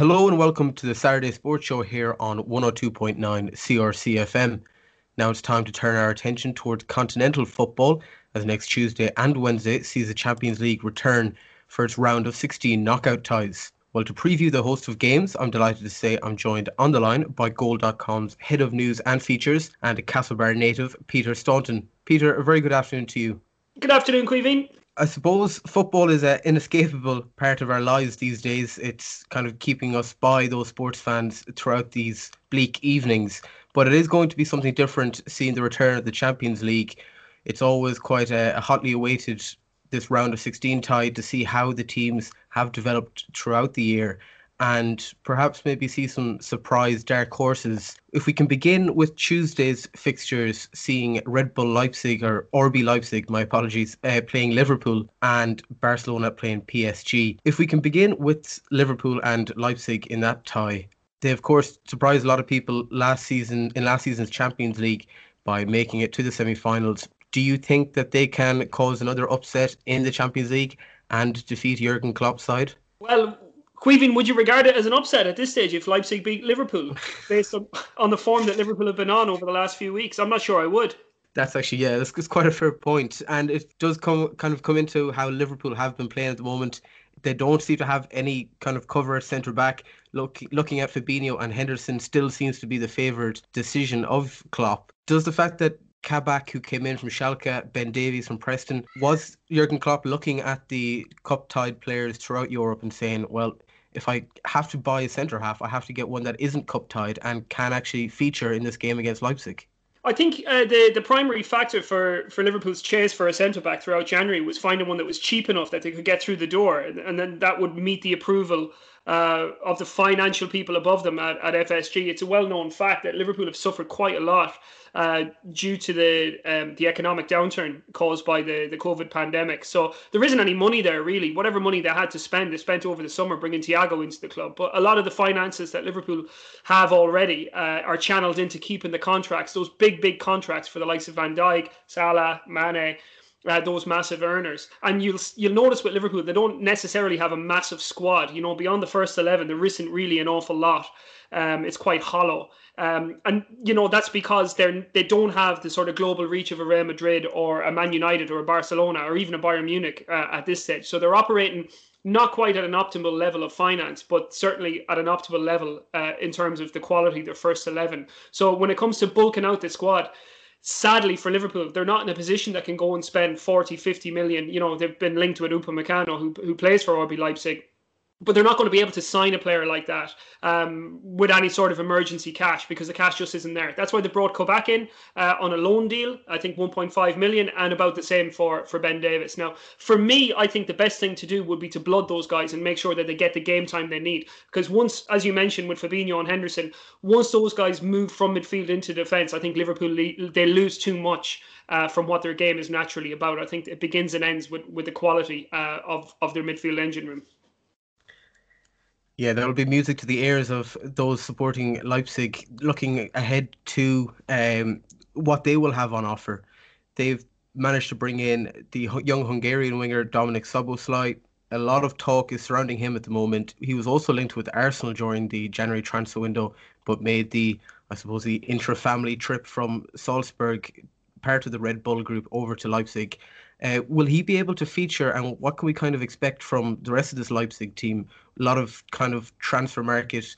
Hello and welcome to the Saturday Sports Show here on 102.9 CRCFM. Now it's time to turn our attention towards continental football as next Tuesday and Wednesday sees the Champions League return for its round of 16 knockout ties. Well, to preview the host of games, I'm delighted to say I'm joined on the line by Goal.com's head of news and features and a Castlebar native, Peter Staunton. Peter, a very good afternoon to you. Good afternoon, Queeveen. I suppose football is an inescapable part of our lives these days. It's kind of keeping us by those sports fans throughout these bleak evenings. But it is going to be something different seeing the return of the Champions League. It's always quite a hotly awaited this round of 16 tie to see how the teams have developed throughout the year and perhaps maybe see some surprise dark horses. If we can begin with Tuesday's fixtures, seeing Red Bull Leipzig, or RB Leipzig, my apologies, playing Liverpool and Barcelona playing PSG. If we can begin with Liverpool and Leipzig in that tie, they of course surprised a lot of people last season's Champions League by making it to the semi-finals. Do you think that they can cause another upset in the Champions League and defeat Jurgen Klopp's side? Well, Queeveen, would you regard it as an upset at this stage if Leipzig beat Liverpool based on the form that Liverpool have been on over the last few weeks? I'm not sure I would. That's actually, yeah, that's quite a fair point. And it does come into how Liverpool have been playing at the moment. They don't seem to have any kind of cover at centre-back. Looking at Fabinho and Henderson still seems to be the favoured decision of Klopp. Does the fact that Kabak, who came in from Schalke, Ben Davies from Preston, was Jurgen Klopp looking at the cup-tied players throughout Europe and saying, well, if I have to buy a centre-half, I have to get one that isn't cup-tied and can actually feature in this game against Leipzig? I think the primary factor for Liverpool's chase for a centre-back throughout January was finding one that was cheap enough that they could get through the door, and then that would meet the approval of the financial people above them at FSG. It's a well-known fact that Liverpool have suffered quite a lot due to the economic downturn caused by the COVID pandemic. So there isn't any money there, really. Whatever money they had to spend, they spent over the summer bringing Thiago into the club. But a lot of the finances that Liverpool have already are channeled into keeping the contracts, those big contracts for the likes of Van Dijk, Salah, Mane, those massive earners. And you'll notice with Liverpool, they don't necessarily have a massive squad. You know, beyond the first 11, there isn't really an awful lot. It's quite hollow. And, you know, that's because they don't have the sort of global reach of a Real Madrid or a Man United or a Barcelona or even a Bayern Munich at this stage. So they're operating not quite at an optimal level of finance, but certainly at an optimal level in terms of the quality of their first 11. So when it comes to bulking out the squad, sadly for Liverpool, they're not in a position that can go and spend 40, 50 million. You know, they've been linked with Upamecano, who plays for RB Leipzig. But they're not going to be able to sign a player like that with any sort of emergency cash because the cash just isn't there. That's why they brought Kabak in on a loan deal, I think 1.5 million, and about the same for Ben Davies. Now, for me, I think the best thing to do would be to blood those guys and make sure that they get the game time they need. Because once, as you mentioned with Fabinho and Henderson, once those guys move from midfield into defence, I think Liverpool, they lose too much from what their game is naturally about. I think it begins and ends with the quality of their midfield engine room. Yeah, that'll be music to the ears of those supporting Leipzig looking ahead to what they will have on offer. They've managed to bring in the young Hungarian winger Dominik Szoboszlai. A lot of talk is surrounding him at the moment. He was also linked with Arsenal during the January transfer window, but made the intra-family trip from Salzburg, part of the Red Bull group, over to Leipzig. Will he be able to feature, and what can we kind of expect from the rest of this Leipzig team? A lot of kind of transfer market,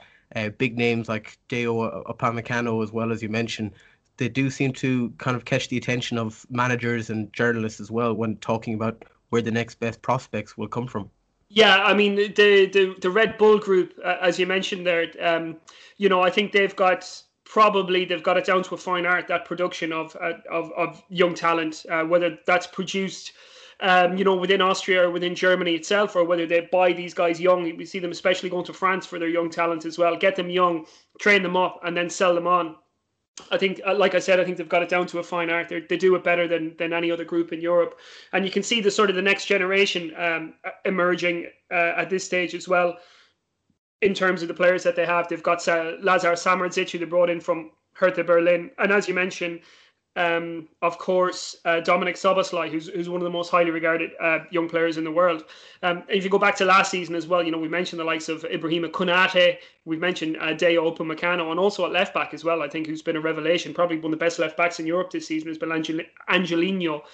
big names like Dayot Upamecano, as well as you mentioned. They do seem to kind of catch the attention of managers and journalists as well when talking about where the next best prospects will come from. Yeah, I mean, the Red Bull group, as you mentioned there, you know, I think they've got it down to a fine art, that production of young talent, whether that's produced you know, within Austria or within Germany itself, or whether they buy these guys young. We see them especially going to France for their young talent as well. Get them young, train them up, and then sell them on. I think, like I said, I think they've got it down to a fine art. They do it better than any other group in Europe. And you can see the sort of the next generation emerging at this stage as well. In terms of the players that they have, they've got Lazar Samardžić, who they brought in from Hertha Berlin. And as you mentioned, Of course, Dominik Szoboszlai, who's one of the most highly regarded young players in the world. If you go back to last season as well, you know, we mentioned the likes of Ibrahima Konate, we've mentioned Dayot Upamecano, and also at left-back as well, I think, who's been a revelation, probably one of the best left-backs in Europe this season has been Angelino,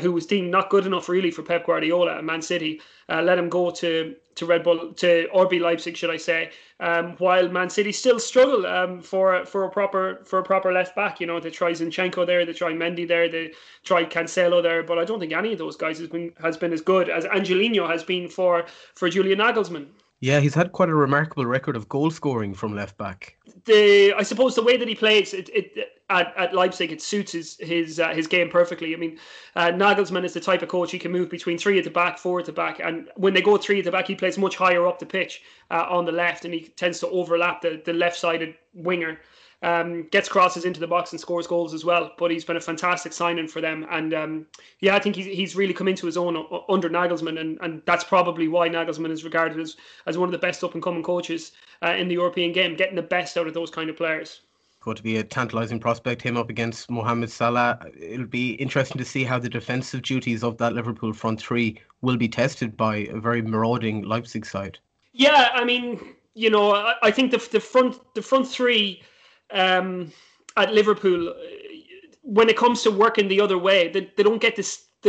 who was deemed not good enough really for Pep Guardiola and Man City. Let him go to Red Bull, to RB Leipzig, should I say, while Man City still struggle for a proper left back. You know, they try Zinchenko there, they try Mendy there, they try Cancelo there, but I don't think any of those guys has been as good as Angelino has been for Julian Nagelsmann. Yeah, he's had quite a remarkable record of goal scoring from left back. I suppose the way that he plays at Leipzig, it suits his game perfectly. I mean, Nagelsmann is the type of coach, he can move between three at the back, four at the back, and when they go three at the back, he plays much higher up the pitch on the left, and he tends to overlap the left-sided winger. Gets crosses into the box and scores goals as well, but he's been a fantastic signing for them, and I think he's really come into his own under Nagelsmann, and that's probably why Nagelsmann is regarded as one of the best up and coming coaches in the European game, getting the best out of those kind of players. Going to be a tantalising prospect, him up against Mohamed Salah. It'll be interesting to see how the defensive duties of that Liverpool front three will be tested by a very marauding Leipzig side. Yeah, I mean, you know, I think the front three at Liverpool, when it comes to working the other way, they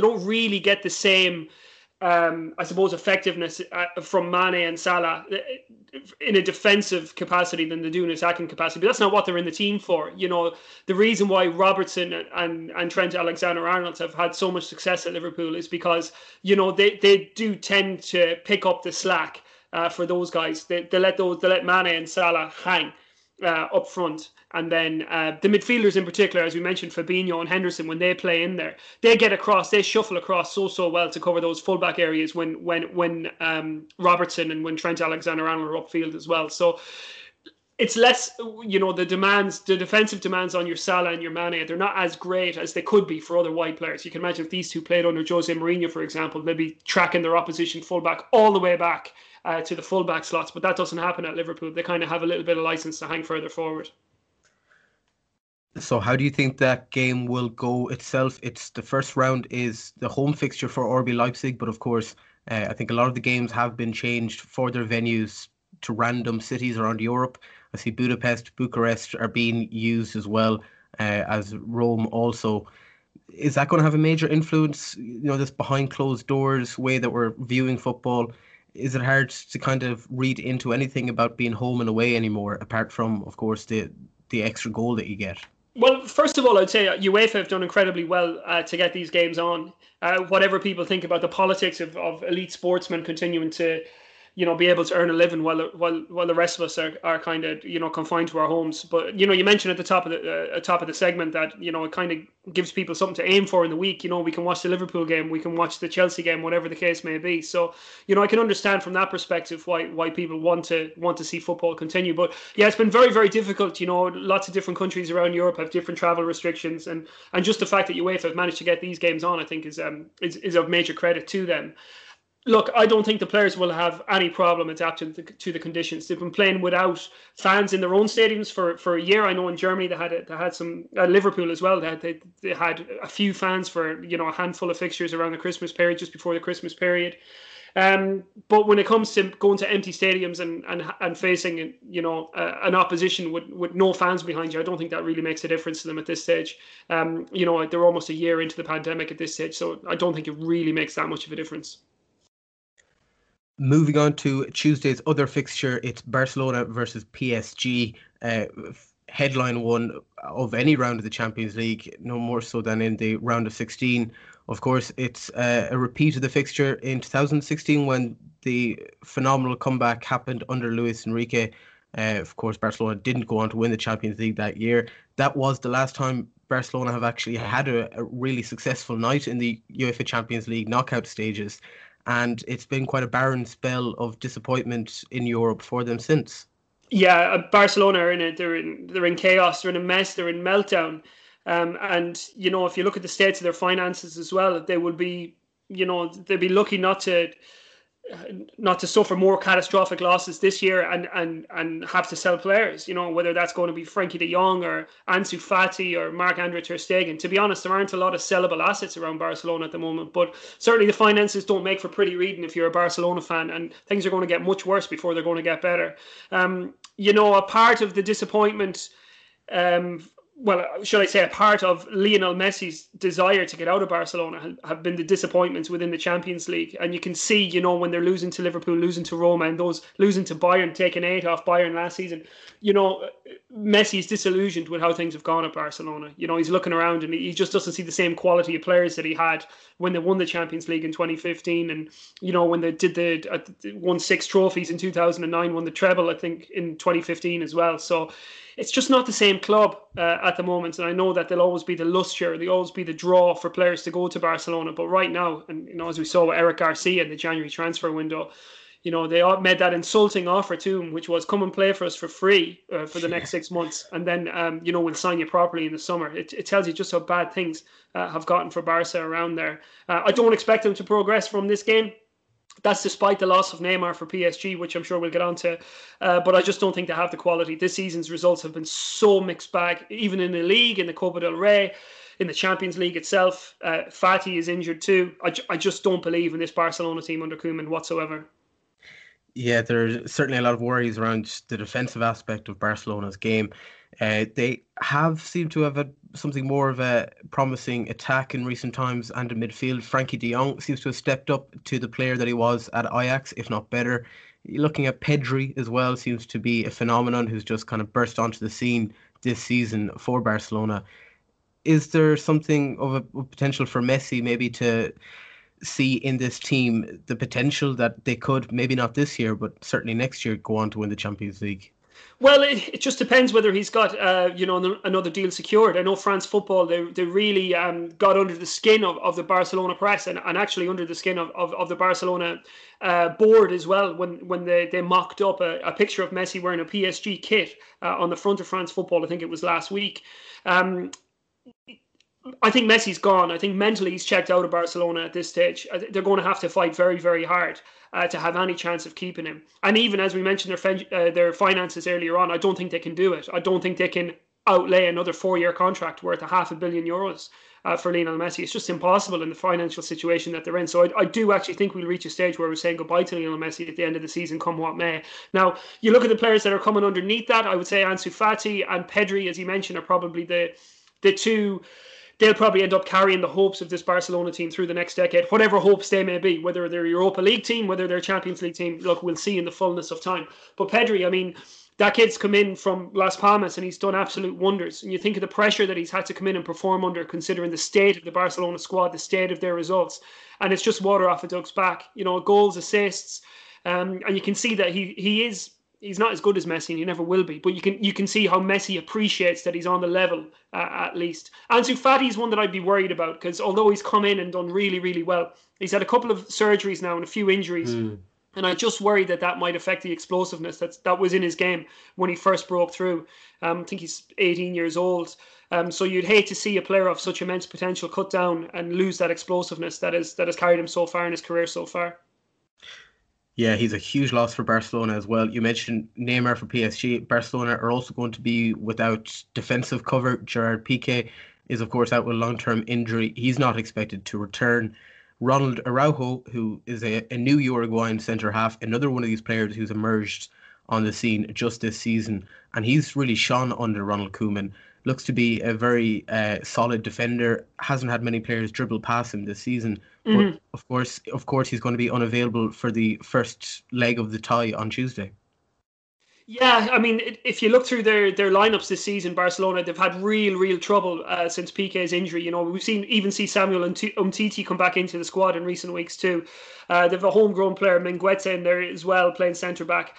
don't really get the same I suppose effectiveness from Mane and Salah in a defensive capacity than they do in attacking capacity. But that's not what they're in the team for. You know, the reason why Robertson and Trent Alexander-Arnold have had so much success at Liverpool is because, you know, they do tend to pick up the slack for those guys. They let Mane and Salah hang up front, and then the midfielders in particular, as we mentioned, Fabinho and Henderson, when they play in there, they get across, they shuffle across so well to cover those fullback areas when Robertson and when Trent Alexander-Arnold are upfield as well. So it's less, you know, the defensive demands on your Salah and your Mane, they're not as great as they could be for other wide players. You can imagine if these two played under Jose Mourinho, for example, maybe tracking their opposition fullback all the way back to the fullback slots, but that doesn't happen at Liverpool. They kind of have a little bit of license to hang further forward. So how do you think that game will go itself? It's the first round is the home fixture for RB Leipzig, but of course, I think a lot of the games have been changed for their venues to random cities around Europe. I see Budapest, Bucharest are being used as well as Rome also. Is that going to have a major influence? You know, this behind closed doors way that we're viewing football. Is it hard to kind of read into anything about being home and away anymore, apart from, of course, the extra goal that you get? Well, first of all, I'd say UEFA have done incredibly well to get these games on. Whatever people think about the politics of elite sportsmen continuing to, you know, be able to earn a living while the rest of us are kind of, you know, confined to our homes. But, you know, you mentioned at the top of the segment that, you know, it kind of gives people something to aim for in the week. You know, we can watch the Liverpool game, we can watch the Chelsea game, whatever the case may be. So, you know, I can understand from that perspective why people want to see football continue. But yeah, it's been very, very difficult. You know, lots of different countries around Europe have different travel restrictions, and just the fact that UEFA have managed to get these games on, I think is of major credit to them. Look, I don't think the players will have any problem adapting to the conditions. They've been playing without fans in their own stadiums for a year. I know in Germany they had some, Liverpool as well, they had a few fans for, you know, a handful of fixtures around the Christmas period, just before the Christmas period. But when it comes to going to empty stadiums and facing, you know, an opposition with no fans behind you, I don't think that really makes a difference to them at this stage. You know, they're almost a year into the pandemic at this stage, so I don't think it really makes that much of a difference. Moving on to Tuesday's other fixture, it's Barcelona versus PSG. Headline one of any round of the Champions League, no more so than in the round of 16. Of course, it's a repeat of the fixture in 2016 when the phenomenal comeback happened under Luis Enrique. Of course, Barcelona didn't go on to win the Champions League that year. That was the last time Barcelona have actually had a really successful night in the UEFA Champions League knockout stages. And it's been quite a barren spell of disappointment in Europe for them since. Yeah, Barcelona are in it. They're in chaos. They're in a mess. They're in meltdown. And you know, if you look at the state of their finances as well, they would be, you know, they'd be lucky not to not to suffer more catastrophic losses this year and have to sell players, you know, whether that's going to be Frankie de Jong or Ansu Fati or Marc-Andre ter Stegen. To be honest, there aren't a lot of sellable assets around Barcelona at the moment, but certainly the finances don't make for pretty reading if you're a Barcelona fan, and things are going to get much worse before they're going to get better. You know, a part of the disappointment, well, should I say a part of Lionel Messi's desire to get out of Barcelona have been the disappointments within the Champions League. And you can see, you know, when they're losing to Liverpool, losing to Roma, and those losing to Bayern, taking 8 off Bayern last season, you know, Messi's disillusioned with how things have gone at Barcelona. You know, he's looking around and he just doesn't see the same quality of players that he had when they won the Champions League in 2015. And, you know, when they did won 6 trophies in 2009, won the treble, I think, in 2015 as well. So it's just not the same club at the moment, and I know that they'll always be the lustre, they'll always be the draw for players to go to Barcelona. But right now, and you know, as we saw with Eric Garcia in the January transfer window, you know, they made that insulting offer to him, which was come and play for us for free for the next 6 months, and then you know, we'll sign you properly in the summer. It tells you just how bad things have gotten for Barca around there. I don't expect them to progress from this game. That's despite the loss of Neymar for PSG, which I'm sure we'll get on to. But I just don't think they have the quality. This season's results have been so mixed bag, even in the league, in the Copa del Rey, in the Champions League itself. Fati is injured too. I just don't believe in this Barcelona team under Koeman whatsoever. Yeah, there's certainly a lot of worries around the defensive aspect of Barcelona's game. They have seemed to have had something more of a promising attack in recent times, and in midfield, Frankie de Jong seems to have stepped up to the player that he was at Ajax, if not better. Looking at Pedri as well, seems to be a phenomenon who's just kind of burst onto the scene this season for Barcelona. Is there something of a potential for Messi maybe to see in this team, the potential that they could, maybe not this year, but certainly next year, go on to win the Champions League? Well, it just depends whether he's got, you know, another deal secured. I know France Football, they really got under the skin of the Barcelona press and actually under the skin of the Barcelona board as well when they mocked up a picture of Messi wearing a PSG kit on the front of France Football. I think it was last week. I think Messi's gone. I think mentally he's checked out of Barcelona at this stage. They're going to have to fight very, very hard to have any chance of keeping him. And even as we mentioned their finances earlier on, I don't think they can do it. I don't think they can outlay another 4-year contract worth €500 million for Lionel Messi. It's just impossible in the financial situation that they're in. So I do actually think we'll reach a stage where we're saying goodbye to Lionel Messi at the end of the season, come what may. Now, you look at the players that are coming underneath that, I would say Ansu Fati and Pedri, as you mentioned, are probably the two. They'll probably end up carrying the hopes of this Barcelona team through the next decade, whatever hopes they may be, whether they're a Europa League team, whether they're a Champions League team. Look, we'll see in the fullness of time. But Pedri, I mean, that kid's come in from Las Palmas and he's done absolute wonders. And you think of the pressure that he's had to come in and perform under, considering the state of the Barcelona squad, the state of their results. And it's just water off a duck's back. You know, goals, assists. And you can see that he is... He's not as good as Messi, and he never will be. But you can see how Messi appreciates that he's on the level, at least. Ansu Fati is one that I'd be worried about, because although he's come in and done really, really well, he's had a couple of surgeries now and a few injuries. And I just worry that might affect the explosiveness that was in his game when he first broke through. I think he's 18 years old. So you'd hate to see a player of such immense potential cut down and lose that explosiveness that has carried him so far in his career so far. Yeah, he's a huge loss for Barcelona as well. You mentioned Neymar for PSG. Barcelona are also going to be without defensive cover. Gerard Piqué is, of course, out with long-term injury. He's not expected to return. Ronald Araujo, who is a new Uruguayan centre-half, another one of these players who's emerged on the scene just this season, and he's really shone under Ronald Koeman. Looks to be a very solid defender. Hasn't had many players dribble past him this season. Mm-hmm. But of course, he's going to be unavailable for the first leg of the tie on Tuesday. Yeah, I mean, if you look through their lineups this season, Barcelona, they've had real, real trouble since Piqué's injury. You know, we've see Samuel Umtiti come back into the squad in recent weeks too. They have a homegrown player, Mingueza, in there as well, playing centre back.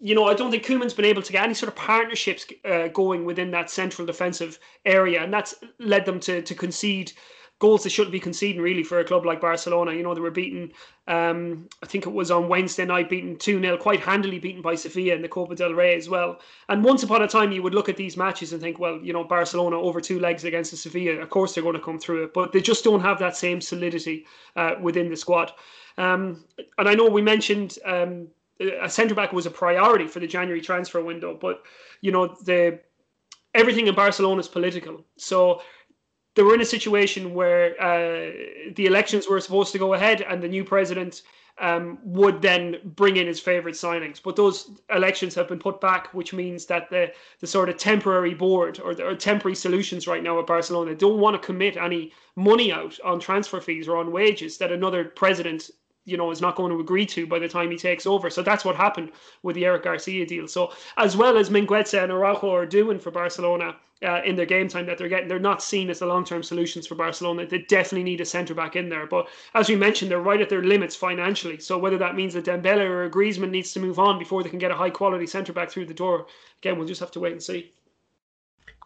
You know, I don't think Koeman's been able to get any sort of partnerships going within that central defensive area, and that's led them to concede goals they shouldn't be conceding, really, for a club like Barcelona. You know, they were beaten, I think it was on Wednesday night, beaten 2-0, quite handily beaten by Sevilla in the Copa del Rey as well. And once upon a time, you would look at these matches and think, well, you know, Barcelona over 2 legs against the Sevilla, of course they're going to come through it. But they just don't have that same solidity within the squad. And I know we mentioned a centre-back was a priority for the January transfer window, but, you know, everything in Barcelona is political. So they were in a situation where the elections were supposed to go ahead and the new president would then bring in his favourite signings. But those elections have been put back, which means that the sort of temporary board or temporary solutions right now at Barcelona don't want to commit any money out on transfer fees or on wages that another president, you know, is not going to agree to by the time he takes over. So that's what happened with the Eric Garcia deal. So as well as Mingueza and Araujo are doing for Barcelona in their game time that they're getting, they're not seen as the long-term solutions for Barcelona. They definitely need a centre-back in there. But as we mentioned, they're right at their limits financially. So whether that means that Dembele or Griezmann needs to move on before they can get a high-quality centre-back through the door, again, we'll just have to wait and see.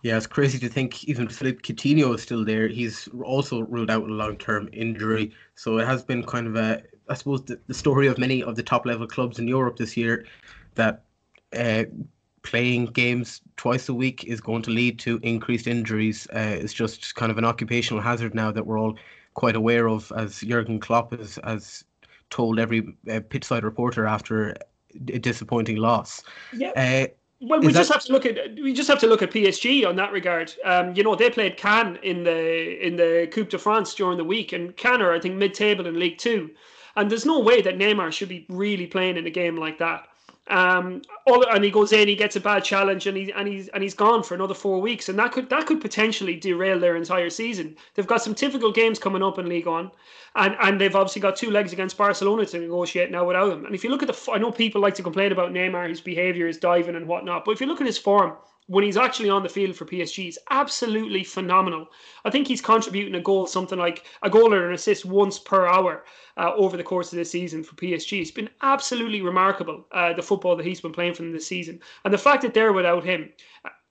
Yeah, it's crazy to think even Philippe Coutinho is still there. He's also ruled out a long-term injury. So it has been kind of a, I suppose, the story of many of the top-level clubs in Europe this year, that playing games twice a week is going to lead to increased injuries. It's just kind of an occupational hazard now that we're all quite aware of, as Jurgen Klopp has told every pitchside reporter after a disappointing loss. Yeah. Well, we just have to look at PSG on that regard. You know, they played Cannes in the Coupe de France during the week, and Cannes are, I think, mid-table in League Two. And there's no way that Neymar should be really playing in a game like that. And he goes in, he gets a bad challenge, and he's gone for another 4 weeks, and that could potentially derail their entire season. They've got some difficult games coming up in Ligue 1, and they've obviously got two legs against Barcelona to negotiate now without him. And if you look at I know people like to complain about Neymar, his behaviour, his diving and whatnot, but if you look at his form when he's actually on the field for PSG, he's absolutely phenomenal. I think he's contributing a goal or an assist once per hour over the course of this season for PSG. It's been absolutely remarkable, the football that he's been playing for them this season. And the fact that they're without him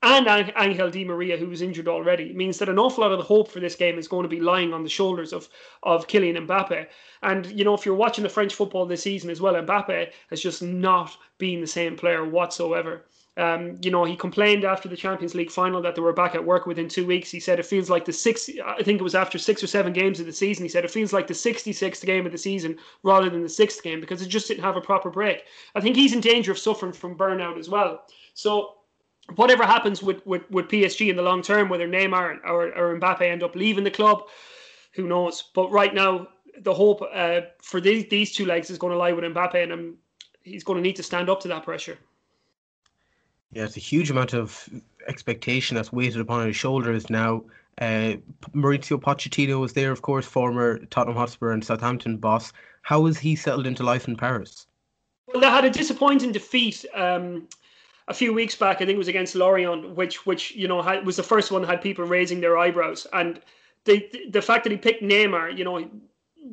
and Angel Di Maria, who was injured already, means that an awful lot of the hope for this game is going to be lying on the shoulders of Kylian Mbappe. And, you know, if you're watching the French football this season as well, Mbappe has just not been the same player whatsoever. You know, he complained after the Champions League final that they were back at work within 2 weeks. He said it feels like I think it was after 6 or 7 games of the season, he said it feels like the 66th game of the season rather than the 6th game, because it just didn't have a proper break. I think he's in danger of suffering from burnout as well. So whatever happens with PSG in the long term, whether Neymar or Mbappe end up leaving the club, who knows? But right now, the hope for these two legs is going to lie with Mbappe, and he's going to need to stand up to that pressure. Yeah, it's a huge amount of expectation that's weighted upon his shoulders now. Mauricio Pochettino is there, of course, former Tottenham Hotspur and Southampton boss. How has he settled into life in Paris? Well, they had a disappointing defeat a few weeks back. I think it was against Lorient, which you know was the first one that had people raising their eyebrows. And the fact that he picked Neymar, you know,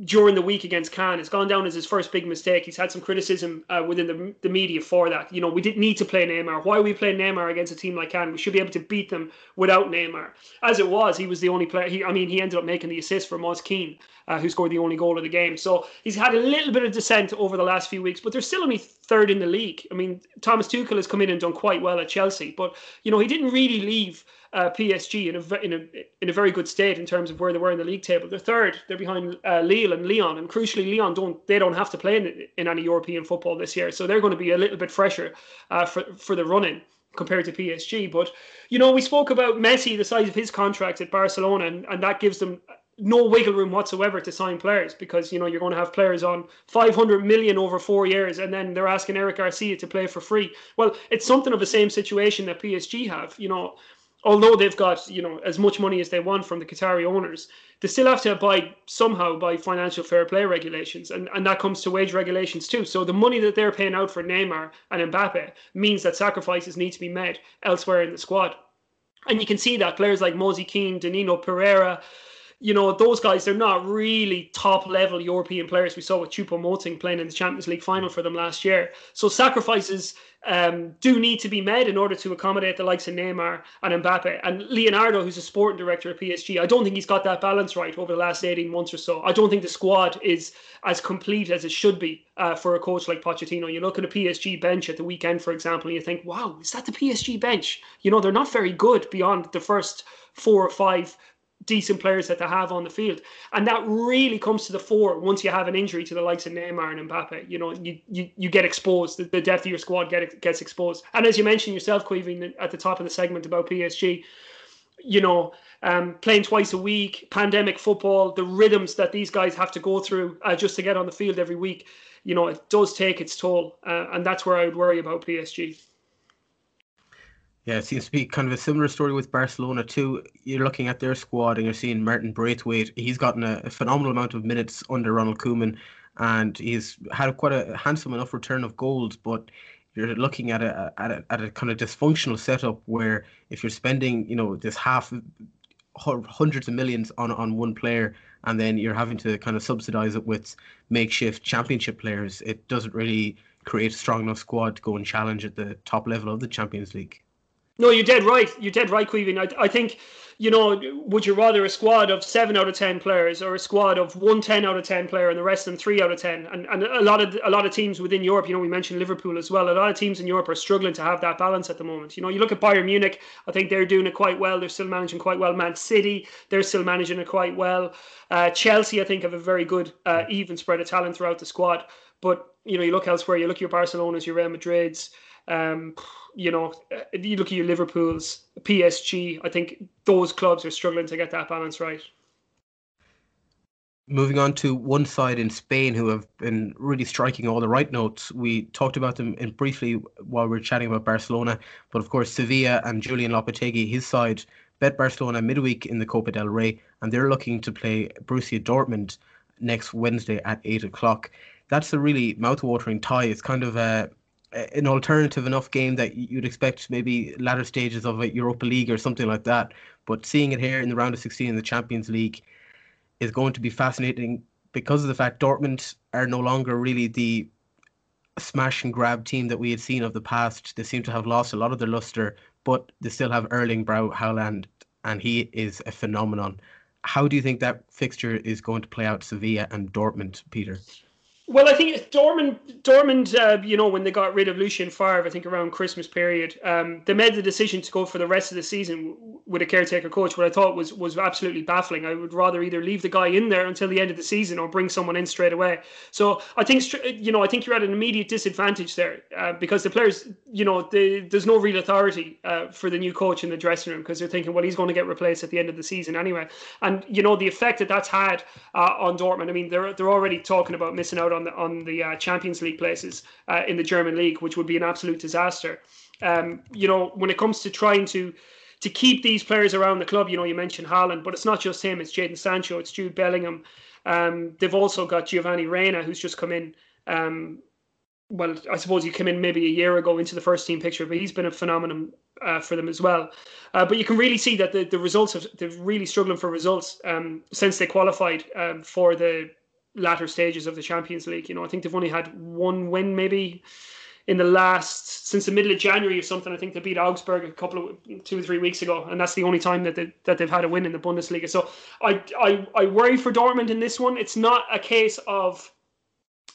during the week against Cannes, it's gone down as his first big mistake. He's had some criticism within the media for that. You know, we didn't need to play Neymar. Why are we playing Neymar against a team like Cannes? We should be able to beat them without Neymar. As it was, he was the only player. He ended up making the assist for Moise Kean, who scored the only goal of the game. So he's had a little bit of descent over the last few weeks, but they're still only third in the league. I mean, Thomas Tuchel has come in and done quite well at Chelsea, but, you know, he didn't really leave PSG in a very good state in terms of where they were in the league table. They're third. They're behind Lille and Lyon, and crucially, Lyon don't have to play in any European football this year, so they're going to be a little bit fresher for the run-in compared to PSG. But you know, we spoke about Messi, the size of his contract at Barcelona, and that gives them no wiggle room whatsoever to sign players, because you know you're going to have players on 500 million over 4 years, and then they're asking Eric Garcia to play for free. Well, it's something of the same situation that PSG have, you know. Although they've got, you know, as much money as they want from the Qatari owners, they still have to abide somehow by financial fair play regulations, and that comes to wage regulations too. So the money that they're paying out for Neymar and Mbappe means that sacrifices need to be made elsewhere in the squad. And you can see that players like Moise Kean, Danilo Pereira, you know, those guys, they're not really top-level European players. We saw with Choupo-Moting playing in the Champions League final for them last year. So sacrifices do need to be made in order to accommodate the likes of Neymar and Mbappe. And Leonardo, who's a sporting director at PSG, I don't think he's got that balance right over the last 18 months or so. I don't think the squad is as complete as it should be for a coach like Pochettino. You look at a PSG bench at the weekend, for example, and you think, wow, is that the PSG bench? You know, they're not very good beyond the first 4 or 5 decent players that they have on the field. And that really comes to the fore once you have an injury to the likes of Neymar and Mbappe. You know, you get exposed. The depth of your squad gets exposed. And as you mentioned yourself, Cuevin, at the top of the segment about PSG, you know, playing twice a week, pandemic football, the rhythms that these guys have to go through just to get on the field every week, you know, it does take its toll. And that's where I would worry about PSG. Yeah, it seems to be kind of a similar story with Barcelona too. You're looking at their squad and you're seeing Martin Braithwaite. He's gotten a phenomenal amount of minutes under Ronald Koeman, and he's had quite a handsome enough return of goals, but you're looking at a kind of dysfunctional setup where if you're spending, you know, this hundreds of millions on one player, and then you're having to kind of subsidize it with makeshift championship players, it doesn't really create a strong enough squad to go and challenge at the top level of the Champions League. No, you're dead right. You're dead right, Cuevin. I think, you know, would you rather a squad of 7 out of 10 players or a squad of 10 out of 10 player and the rest of them 3 out of 10? And a lot of teams within Europe, you know, we mentioned Liverpool as well. A lot of teams in Europe are struggling to have that balance at the moment. You know, you look at Bayern Munich, I think they're doing it quite well. They're still managing quite well. Man City, they're still managing it quite well. Chelsea, I think, have a very good even spread of talent throughout the squad. But, you know, you look elsewhere, you look at your Barcelonas, your Real Madrids, you know, you look at your Liverpool's, PSG, I think those clubs are struggling to get that balance right. Moving on to one side in Spain who have been really striking all the right notes. We talked about them briefly while we were chatting about Barcelona, but of course Sevilla and Julian Lopetegui, his side, bet Barcelona midweek in the Copa del Rey, and they're looking to play Borussia Dortmund next Wednesday at 8:00. That's a really mouth-watering tie. It's kind of an alternative enough game that you'd expect maybe latter stages of a Europa League or something like that. But seeing it here in the round of 16 in the Champions League is going to be fascinating because of the fact Dortmund are no longer really the smash and grab team that we had seen of the past. They seem to have lost a lot of their luster, but they still have Erling Braut Haaland, and he is a phenomenon. How do you think that fixture is going to play out, Sevilla and Dortmund, Peter? Well, I think Dortmund, you know, when they got rid of Lucien Favre, I think around Christmas period, they made the decision to go for the rest of the season with a caretaker coach, what I thought was absolutely baffling. I would rather either leave the guy in there until the end of the season or bring someone in straight away. So I think, you know, I think you're at an immediate disadvantage there because the players, you know, there's no real authority for the new coach in the dressing room because they're thinking, well, he's going to get replaced at the end of the season anyway. And, you know, the effect that that's had on Dortmund, I mean, they're already talking about missing out on the Champions League places in the German league, which would be an absolute disaster. You know, when it comes to trying to keep these players around the club, you know, you mentioned Haaland, but it's not just him. It's Jadon Sancho. It's Jude Bellingham. They've also got Giovanni Reina, who's just come in. Well, I suppose he came in maybe a year ago into the first team picture, but he's been a phenomenon for them as well. But you can really see that the results, they're really struggling for results since they qualified for the latter stages of the Champions League. You know, I think they've only had one win maybe in the last, since the middle of January or something. I think they beat Augsburg a couple of 2 or 3 weeks ago, and that's the only time that they've had a win in the Bundesliga. So I worry for Dortmund in this one. It's not a case of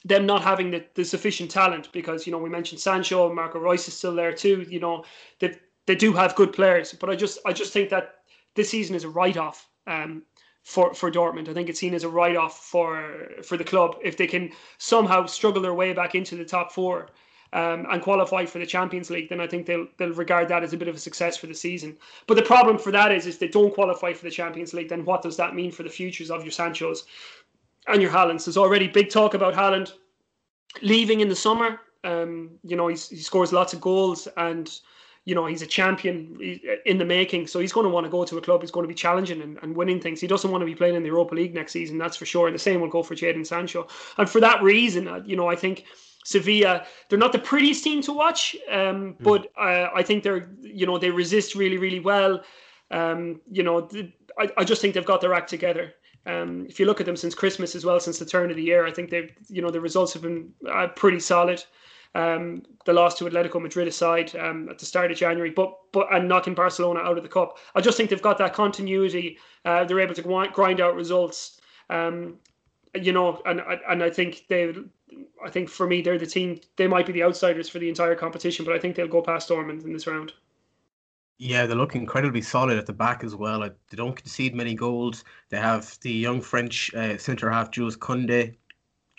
them not having the sufficient talent, because, you know, we mentioned Sancho, Marco Reus is still there too. You know, they do have good players, but I just think that this season is a write-off for Dortmund. I think it's seen as a write-off for the club if they can somehow struggle their way back into the top four and qualify for the Champions League. Then I think they'll regard that as a bit of a success for the season. But the problem for that is if they don't qualify for the Champions League, then what does that mean for the futures of your Sanchos and your Haalands? There's already big talk about Haaland leaving in the summer. You know, he scores lots of goals, and you know, he's a champion in the making. So he's going to want to go to a club who's going to be challenging and winning things. He doesn't want to be playing in the Europa League next season, that's for sure. And the same will go for Jadon Sancho. And for that reason, you know, I think Sevilla, they're not the prettiest team to watch. But I think they're, you know, they resist really, really well. You know, I just think they've got their act together. If you look at them since Christmas as well, since the turn of the year, I think they've, you know, the results have been pretty solid. The loss to Atletico Madrid aside at the start of January, and knocking Barcelona out of the cup. I just think they've got that continuity. They're able to grind out results, you know, and I think for me they're the team. They might be the outsiders for the entire competition, but I think they'll go past Dortmund in this round. Yeah, they look incredibly solid at the back as well. They don't concede many goals. They have the young French centre-half Jules Koundé,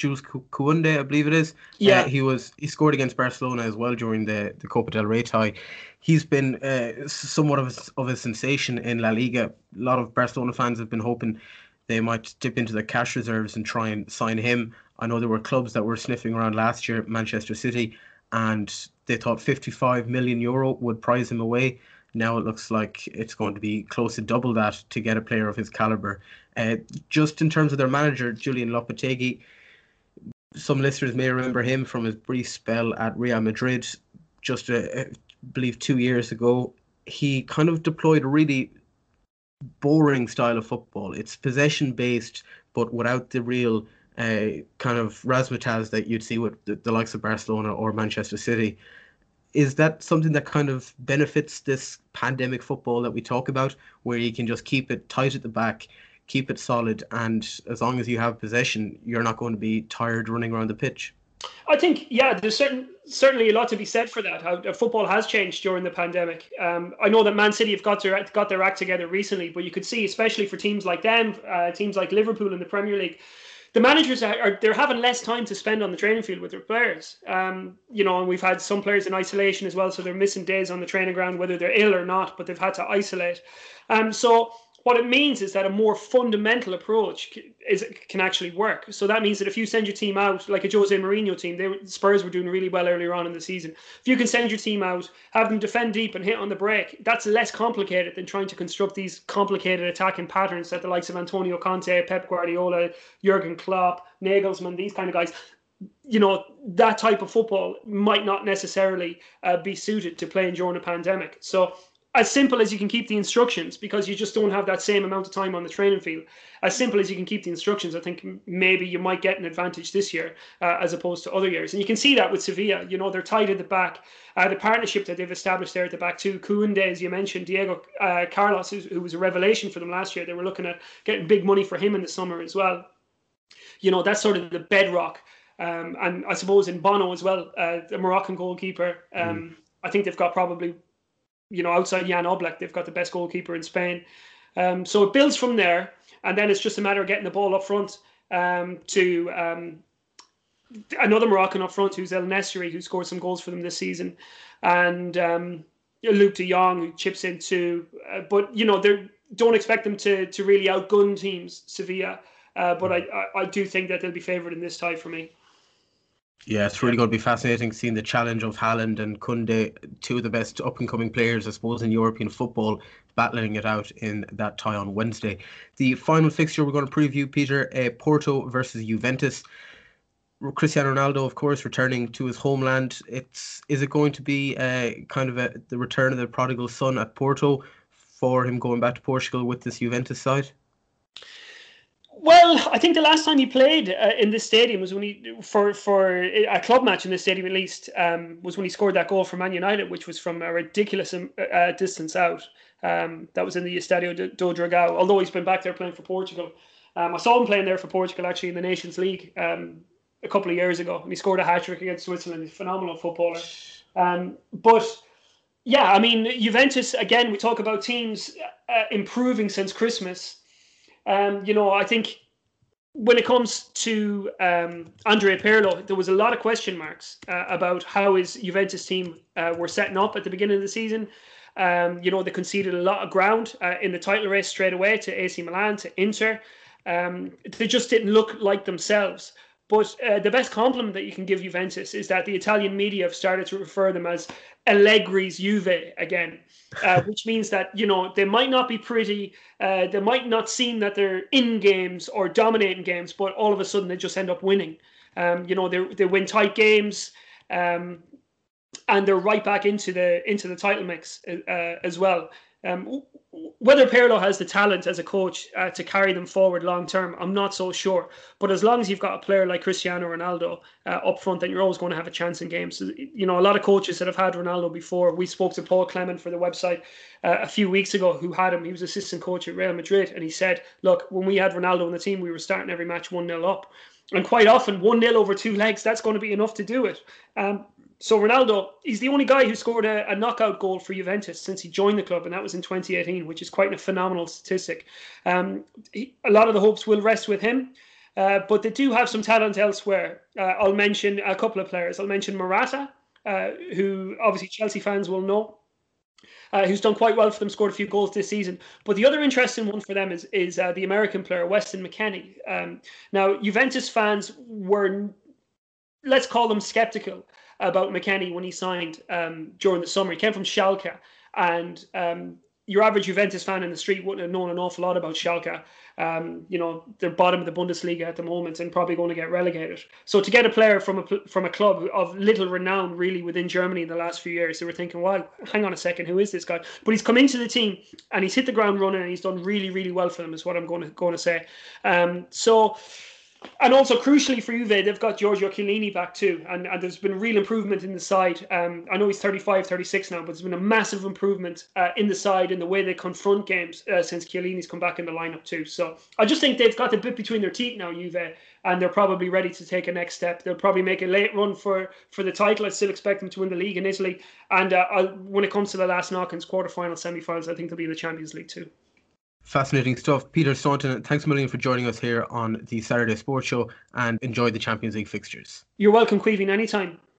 I believe it is. Yeah, he scored against Barcelona as well during the Copa del Rey tie. He's been somewhat of a sensation in La Liga. A lot of Barcelona fans have been hoping they might dip into their cash reserves and try and sign him. I know there were clubs that were sniffing around last year, Manchester City, and they thought €55 million would prize him away. Now it looks like it's going to be close to double that to get a player of his calibre. Just in terms of their manager, Julian Lopetegui, some listeners may remember him from his brief spell at Real Madrid just, I believe, 2 years ago. He kind of deployed a really boring style of football. It's possession-based, but without the real kind of razzmatazz that you'd see with the likes of Barcelona or Manchester City. Is that something that kind of benefits this pandemic football that we talk about, where you can just keep it tight at the back, keep it solid, and as long as you have possession, you're not going to be tired running around the pitch? I think, yeah, there's certainly a lot to be said for that. How football has changed during the pandemic. I know that Man City have got their act together recently, but you could see, especially for teams like them, teams like Liverpool in the Premier League, the managers they're having less time to spend on the training field with their players. And we've had some players in isolation as well, so they're missing days on the training ground, whether they're ill or not, but they've had to isolate. So what it means is that a more fundamental approach can actually work. So that means that if you send your team out, like a Jose Mourinho team, Spurs were doing really well earlier on in the season. If you can send your team out, have them defend deep and hit on the break, that's less complicated than trying to construct these complicated attacking patterns that the likes of Antonio Conte, Pep Guardiola, Jurgen Klopp, Nagelsmann, these kind of guys, that type of football might not necessarily be suited to playing during a pandemic. So, as simple as you can keep the instructions, because you just don't have that same amount of time on the training field, as simple as you can keep the instructions, I think maybe you might get an advantage this year as opposed to other years. And you can see that with Sevilla. They're tight at the back. The partnership that they've established there at the back too. Koundé, as you mentioned, Diego Carlos, who was a revelation for them last year. They were looking at getting big money for him in the summer as well. That's sort of the bedrock. And I suppose in Bono as well, the Moroccan goalkeeper. I think they've got probably... outside Jan Oblak, they've got the best goalkeeper in Spain. So it builds from there, and then it's just a matter of getting the ball up front to another Moroccan up front, who's El Nesri, who scored some goals for them this season, and Luke de Jong, who chips in too. But, they don't expect them to really outgun teams, Sevilla. But I do think that they'll be favoured in this tie for me. Yeah, it's really going to be fascinating seeing the challenge of Haaland and Koundé, two of the best up-and-coming players, I suppose, in European football, battling it out in that tie on Wednesday. The final fixture we're going to preview, Peter, Porto versus Juventus. Cristiano Ronaldo, of course, returning to his homeland. Is it going to be the return of the prodigal son at Porto for him going back to Portugal with this Juventus side? Well, I think the last time he played in this stadium was when he, for a club match in this stadium at least, was when he scored that goal for Man United, which was from a ridiculous distance out. That was in the Estádio do Dragão, although he's been back there playing for Portugal. I saw him playing there for Portugal, actually, in the Nations League a couple of years ago, and he scored a hat-trick against Switzerland. He's a phenomenal footballer. Juventus, again, we talk about teams improving since Christmas. I think when it comes to Andrea Pirlo, there was a lot of question marks about how his Juventus team were setting up at the beginning of the season. They conceded a lot of ground in the title race straight away to AC Milan, to Inter. They just didn't look like themselves. But the best compliment that you can give Juventus is that the Italian media have started to refer them as Allegri's Juve again, which means that, they might not be pretty, they might not seem that they're in games or dominating games, but all of a sudden they just end up winning. They win tight games, and they're right back into the title mix as well. Whether Pirlo has the talent as a coach to carry them forward long term, I'm not so sure. But as long as you've got a player like Cristiano Ronaldo up front, then you're always going to have a chance in games. So, a lot of coaches that have had Ronaldo before, we spoke to Paul Clement for the website a few weeks ago who had him. He was assistant coach at Real Madrid, and he said, look, when we had Ronaldo on the team, we were starting every match 1-0 up. And quite often, 1-0 over two legs, that's going to be enough to do it. So Ronaldo, he's the only guy who scored a knockout goal for Juventus since he joined the club, and that was in 2018, which is quite a phenomenal statistic. A lot of the hopes will rest with him, but they do have some talent elsewhere. I'll mention a couple of players. I'll mention Morata, who obviously Chelsea fans will know, who's done quite well for them, scored a few goals this season. But the other interesting one for them is the American player, Weston McKennie. Now, Juventus fans were, let's call them, sceptical about McKennie when he signed during the summer. He came from Schalke, and your average Juventus fan in the street wouldn't have known an awful lot about Schalke. They're bottom of the Bundesliga at the moment and probably going to get relegated. So to get a player from a club of little renown really within Germany in the last few years, they were thinking, well, hang on a second, who is this guy? But he's come into the team and he's hit the ground running and he's done really, really well for them, is what I'm going to say. And also, crucially for Juve, they've got Giorgio Chiellini back too. And there's been real improvement in the side. I know he's 35, 36 now, but there's been a massive improvement in the side and the way they confront games since Chiellini's come back in the lineup too. So I just think they've got the bit between their teeth now, Juve, and they're probably ready to take a next step. They'll probably make a late run for the title. I still expect them to win the league in Italy. And when it comes to the last knock-ins, quarterfinals, semi-finals, I think they'll be in the Champions League too. Fascinating stuff. Peter Staunton, thanks a million for joining us here on the Saturday Sports Show, and enjoy the Champions League fixtures. You're welcome, Queeveen, anytime.